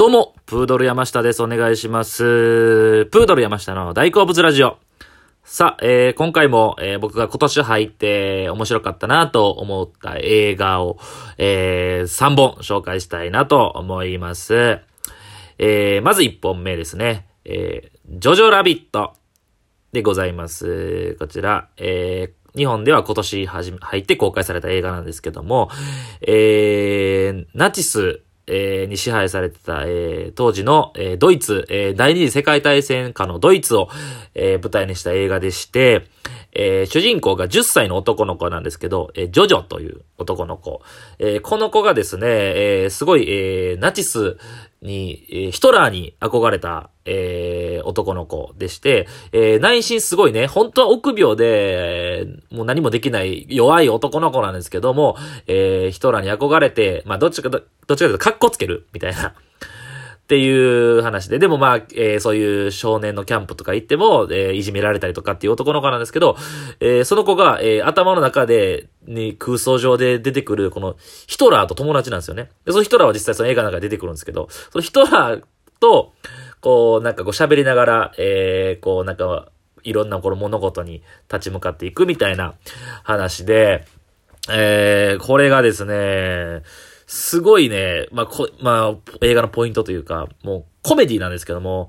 どうも、プードル山下です。お願いします。プードル山下の大好物ラジオ。さあ、今回も、僕が今年入って面白かったなと思った映画を、3本紹介したいなと思います。まず1本目ですね。ジョジョラビットでございます。こちら、日本では今年入って公開された映画なんですけども、ナチスに支配されてた、当時の、ドイツ、第二次世界大戦下のドイツを、舞台にした映画でして、主人公が10歳の男の子なんですけど、ジョジョという男の子。この子がですね、すごい、ナチスに、ヒトラーに憧れた、男の子でして、内心すごいね、本当は臆病で、もう何もできない弱い男の子なんですけども、ヒトラーに憧れて、まあどっちかというとカッコつけるみたいなっていう話で、でもまあ、そういう少年のキャンプとか行っても、いじめられたりとかっていう男の子なんですけど、その子が、頭の中で、空想上で出てくるこのヒトラーと友達なんですよね。で、そのヒトラーは実際その映画の中で出てくるんですけど、そのヒトラーとこうなんかこう喋りながら、こうなんかいろんなこの物事に立ち向かっていくみたいな話で、これがですね、すごいね、映画のポイントというか、もうコメディなんですけども、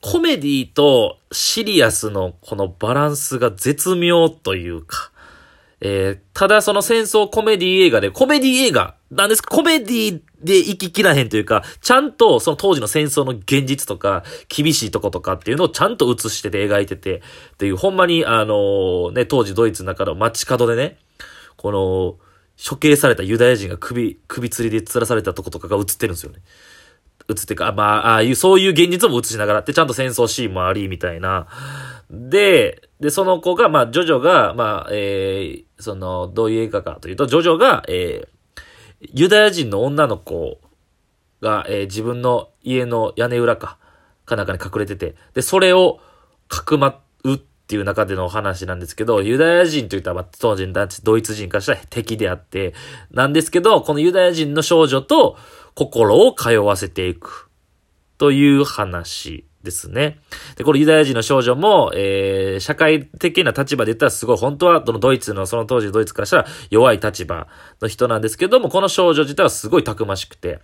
コメディとシリアスのこのバランスが絶妙というか、ただその戦争コメディ映画で、コメディ映画なんですけど、コメディで行ききらへんというか、ちゃんとその当時の戦争の現実とか、厳しいとことかっていうのをちゃんと映してて描いてて、っていう、ほんまにね、当時ドイツの中の街角でね、この、処刑されたユダヤ人が首吊りで吊らされたとことかが映ってるんですよね。映ってか、そういう現実も映しながらって、ちゃんと戦争シーンもあり、みたいな。で、その子が、ジョジョが、どういう映画かというと、ジョジョが、ユダヤ人の女の子が、自分の家の屋根裏かなんかに隠れてて、で、それをかくまうっていう中での話なんですけど、ユダヤ人といったら、当時のドイツ人からしたら敵であって、なんですけど、このユダヤ人の少女と心を通わせていくという話ですね。で、このユダヤ人の少女も、社会的な立場で言ったらすごい、本当はドイツの、その当時ドイツからしたら弱い立場の人なんですけども、この少女自体はすごいたくましくて、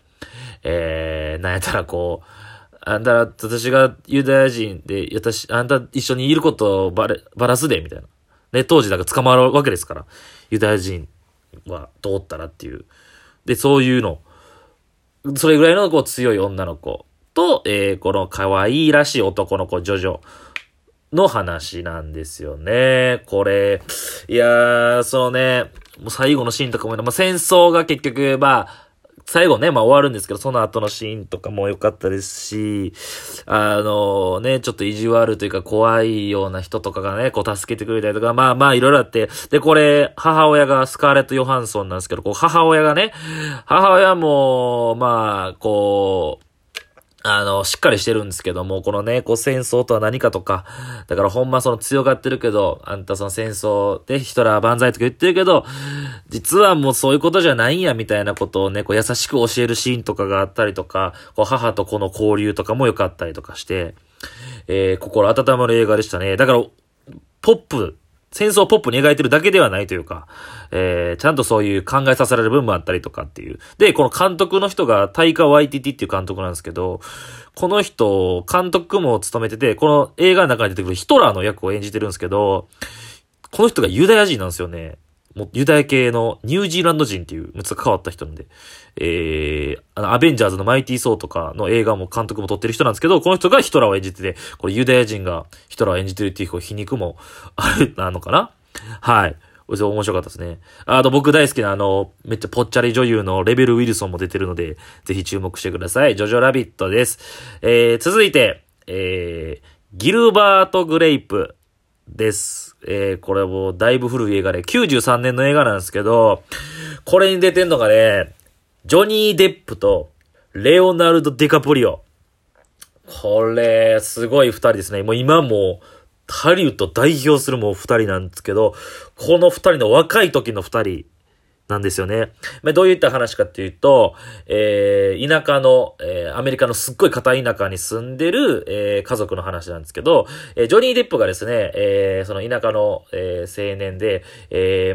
なんやったらこう、あんたら私がユダヤ人で、あんた一緒にいることをバラすで、みたいな。ね、当時だから捕まるわけですから、ユダヤ人はどうおったらっていう。で、そういうの、それぐらいのこう強い女の子。と、この可愛いらしい男の子、ジョジョの話なんですよね。これ、いやー、そのね、もう最後のシーンとかも、戦争が結局、最後ね、終わるんですけど、その後のシーンとかも良かったですし、ちょっと意地悪というか怖いような人とかがね、こう助けてくれたりとか、いろいろあって、で、これ、母親がスカーレット・ヨハンソンなんですけど、こう、母親も、しっかりしてるんですけども、このね、こう戦争とは何かとか、だからほんまその強がってるけど、あんたその戦争でヒトラー万歳とか言ってるけど、実はもうそういうことじゃないんや、みたいなことをね、こう優しく教えるシーンとかがあったりとか、こう母と子の交流とかも良かったりとかして、心温まる映画でしたね。だから、戦争をポップに描いてるだけではないというか、ちゃんとそういう考えさせられる部分もあったりとかっていう。で、この監督の人がタイカ・ワイティティっていう監督なんですけど、この人、監督も務めてて、この映画の中に出てくるヒトラーの役を演じてるんですけど、この人がユダヤ人なんですよね。もうユダヤ系のニュージーランド人っていう、むつ変わった人なんで、アベンジャーズのマイティー・ソーとかの映画も監督も撮ってる人なんですけど、この人がヒトラーを演じてて、これユダヤ人がヒトラーを演じてるっていう皮肉もある、なのかな？はい。面白かったですね。あと僕大好きなめっちゃぽっちゃり女優のレベル・ウィルソンも出てるので、ぜひ注目してください。ジョジョラビットです。続いて、ギルバート・グレイプ。です。これもだいぶ古い映画で、93年の映画なんですけど、これに出てんのがね、ジョニー・デップとレオナルド・ディカプリオ。これ、すごい二人ですね。もう今もハリウッド代表するもう二人なんですけど、この二人の若い時の二人なんですよね。どういった話かっていうと、田舎の、アメリカのすっごい片田舎に住んでる、家族の話なんですけど、ジョニー・デップがですね、その田舎の、青年で、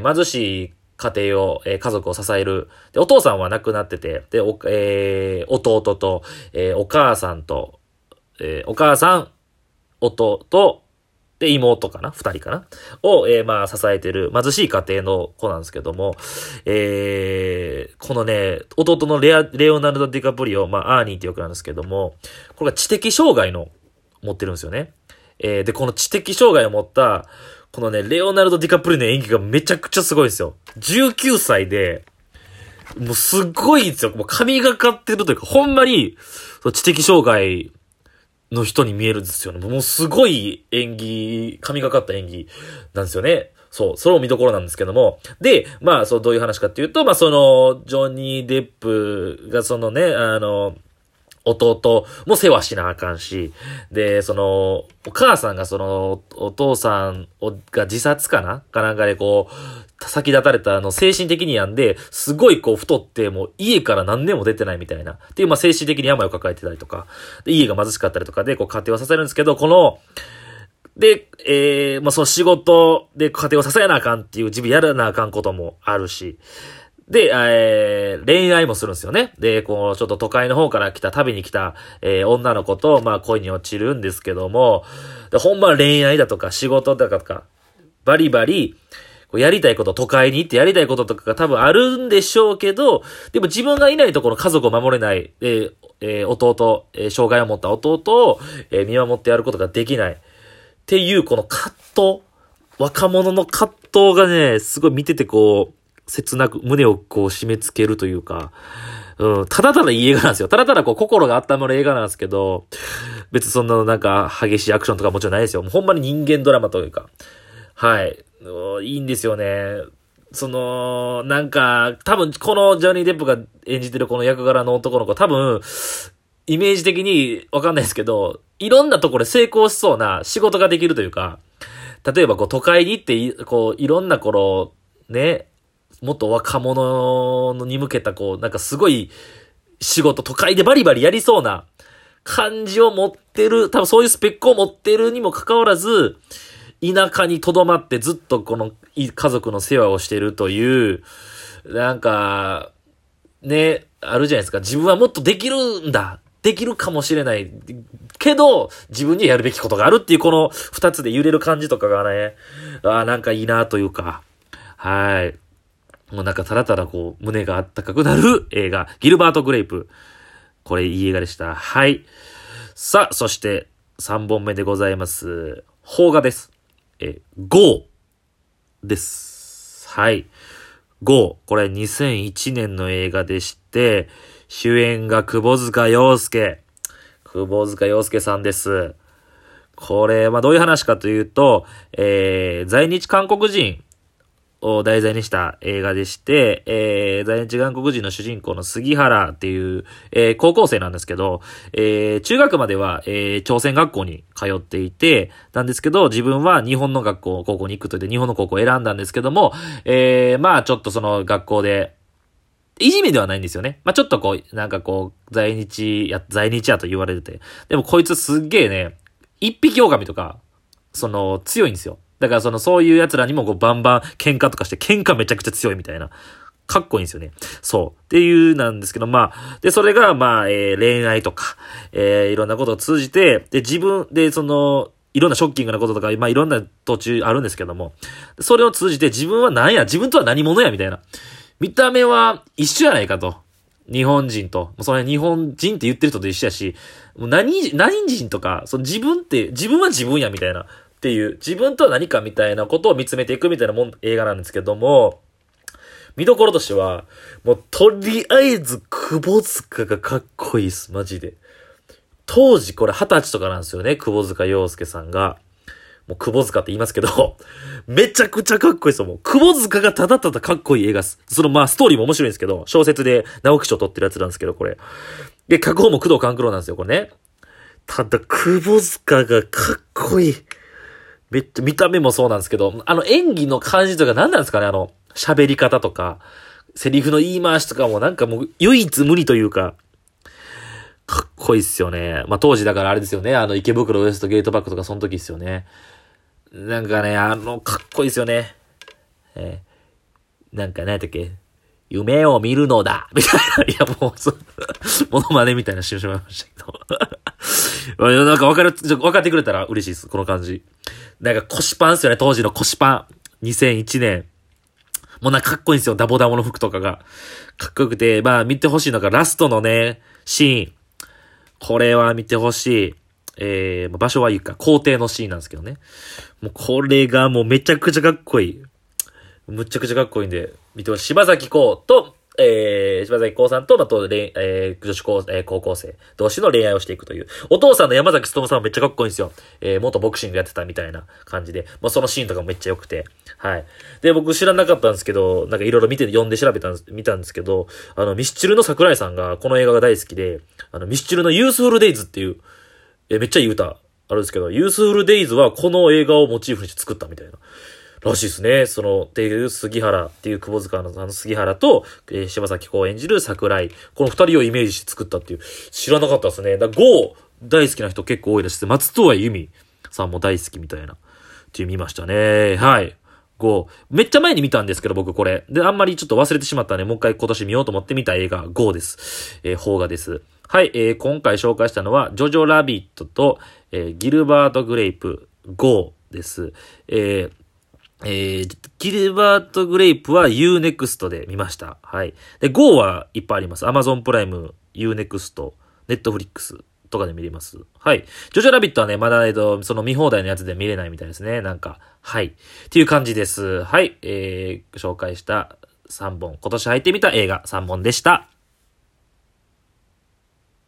貧しい家庭を、家族を支える。で、お父さんは亡くなってて、で、弟と、お母さんと、お母さん、弟と、で、妹かな？二人かな？を、まあ、支えてる貧しい家庭の子なんですけども、このね、弟のレオナルド・ディカプリオ、まあ、アーニーって役なんですけども、これが知的障害の、持ってるんですよね。で、この知的障害を持った、このね、レオナルド・ディカプリオの演技がめちゃくちゃすごいんですよ。19歳で、もうすごいんですよ。もう神がかってるというか、ほんまに、その知的障害、の人に見えるんですよね。もうすごい演技、神がかった演技なんですよね。そう、それも見どころなんですけども。で、まあ、そう、どういう話かっていうと、まあ、その、ジョニー・デップがそのね、弟も世話しなあかんし、で、その、お母さんがその、お父さんが自殺かな？かなんかでこう、先立たれた精神的に病んで、すごいこう太って、もう家から何年も出てないみたいな。っていう、まあ精神的に病を抱えてたりとか、で家が貧しかったりとかで、こう家庭を支えるんですけど、この、で、まあその仕事で家庭を支えなあかんっていう、自分やらなあかんこともあるし、で、恋愛もするんですよね。で、こう、ちょっと都会の方から来た、旅に来た、女の子と、まあ、恋に落ちるんですけども、で、ほんま恋愛だとか、仕事だとか、バリバリ、こうやりたいこと、都会に行ってやりたいこととかが多分あるんでしょうけど、でも自分がいないところ家族を守れない、弟、障害を持った弟を、見守ってやることができない。っていう、この葛藤、若者の葛藤がね、すごい見ててこう、切なく胸をこう締め付けるというか、ただただいい映画なんですよ。ただただこう心が温まる映画なんですけど、別にそんななんか激しいアクションとかもちろんないですよ。もうほんまに人間ドラマというか、はい、いいんですよね。そのなんか多分このジョニー・デップが演じてるこの役柄の男の子、多分イメージ的にわかんないですけど、いろんなところで成功しそうな仕事ができるというか、例えばこう都会に行ってこういろんな頃ね。もっと若者に向けたこうなんかすごい仕事都会でバリバリやりそうな感じを持ってる、多分そういうスペックを持ってるにもかかわらず田舎に留まってずっとこの家族の世話をしてるというなんかねあるじゃないですか。自分はもっとできるんだ、できるかもしれないけど自分にはやるべきことがあるっていうこの二つで揺れる感じとかがね、あ、なんかいいなというか、はい。もうなんかただただこう胸があったかくなる映画ギルバート・グレイプ、これいい映画でした。はい。さあ、そして3本目でございます。邦画です。GO です。はい。 GO、 これ2001年の映画でして、主演が久保塚洋介さんです。これはどういう話かというと、在日韓国人を題材にした映画でして、在日韓国人の主人公の杉原っていう、高校生なんですけど、中学までは、朝鮮学校に通っていて、なんですけど、自分は日本の高校に行くと言って、日本の高校を選んだんですけども、まあちょっとその学校で、いじめではないんですよね。まあちょっとこう、なんかこう、在日やと言われてて、でもこいつすっげえね、一匹狼とか、その、強いんですよ。だからそういう奴らにもこうバンバン喧嘩とかして、喧嘩めちゃくちゃ強いみたいな。かっこいいんですよね。そう。っていうなんですけど、まあ。で、それが、まあ、恋愛とか、いろんなことを通じて、で、自分で、いろんなショッキングなこととか、まあ、いろんな途中あるんですけども、それを通じて自分は何や、自分とは何者や、みたいな。見た目は一緒やないかと。日本人と。それ日本人って言ってる人と一緒やし、もう何人とか、自分って、自分は自分や、みたいな。っていう、自分とは何かみたいなことを見つめていくみたいな映画なんですけども、見どころとしては、もうとりあえず久保塚がかっこいいです、マジで。当時これ20歳とかなんですよね、久保塚洋介さんが。もう久保塚って言いますけど、めちゃくちゃかっこいいですよ、もう。久保塚がただただかっこいい映画です。まあストーリーも面白いんですけど、小説で直木賞取ってるやつなんですけど、これ。で、脚本も工藤官九郎なんですよ、これね。ただ、久保塚がかっこいい。めっちゃ見た目もそうなんですけど、演技の感じとか何なんですかね、喋り方とか、セリフの言い回しとかもなんかもう唯一無二というか、かっこいいっすよね。まあ、当時だからあれですよね。池袋ウエストゲートバックとかその時っすよね。なんかね、かっこいいっすよね。なんか何やったっけ、夢を見るのだみたいな。いや、もう、モノマネみたいなしてしまいましたけど。なんか分かってくれたら嬉しいです。この感じ。なんか腰パンっすよね。当時の腰パン。2001年。もうなんかかっこいいんですよ。ダボダボの服とかが。かっこよくて、まあ見てほしいのがラストのね、シーン。これは見てほしい。場所は言うか、校庭のシーンなんですけどね。もうこれがもうめちゃくちゃかっこいい。むちゃくちゃかっこいいんで、見てほしい。柴咲コウさんと、女子高校生同士の恋愛をしていくという。お父さんの山崎努さんもめっちゃかっこいいんですよ。元ボクシングやってたみたいな感じで。まあ、そのシーンとかもめっちゃ良くて。はい。で、僕知らなかったんですけど、なんかいろいろ読んで調べたんです、見たんですけど、ミスチルの桜井さんがこの映画が大好きで、ミスチルのユースフルデイズっていう、めっちゃいい歌あるんですけど、ユースフルデイズはこの映画をモチーフにして作ったみたいな。らしいですね。杉原っていう窪塚の杉原と、柴咲コウ演じる桜井。この二人をイメージして作ったっていう。知らなかったですね。だ GO 大好きな人結構多いです。松任谷由実さんも大好きみたいな。っていう見ましたね。はい。GO。めっちゃ前に見たんですけど、僕これ。で、あんまりちょっと忘れてしまったんで、もう一回今年見ようと思って見た映画、GO です。邦画です。はい。今回紹介したのは、ジョジョラビットと、ギルバート・グレイプ、GO です。ギルバートグレイプは U-NEXT で見ました。はい。で、GO はいっぱいあります。Amazon プライム、U-NEXT、Netflix とかで見れます。はい。ジョジョラビットはね、まだ、その見放題のやつで見れないみたいですね。なんか、はい。っていう感じです。はい。紹介した3本。今年入ってみた映画3本でした。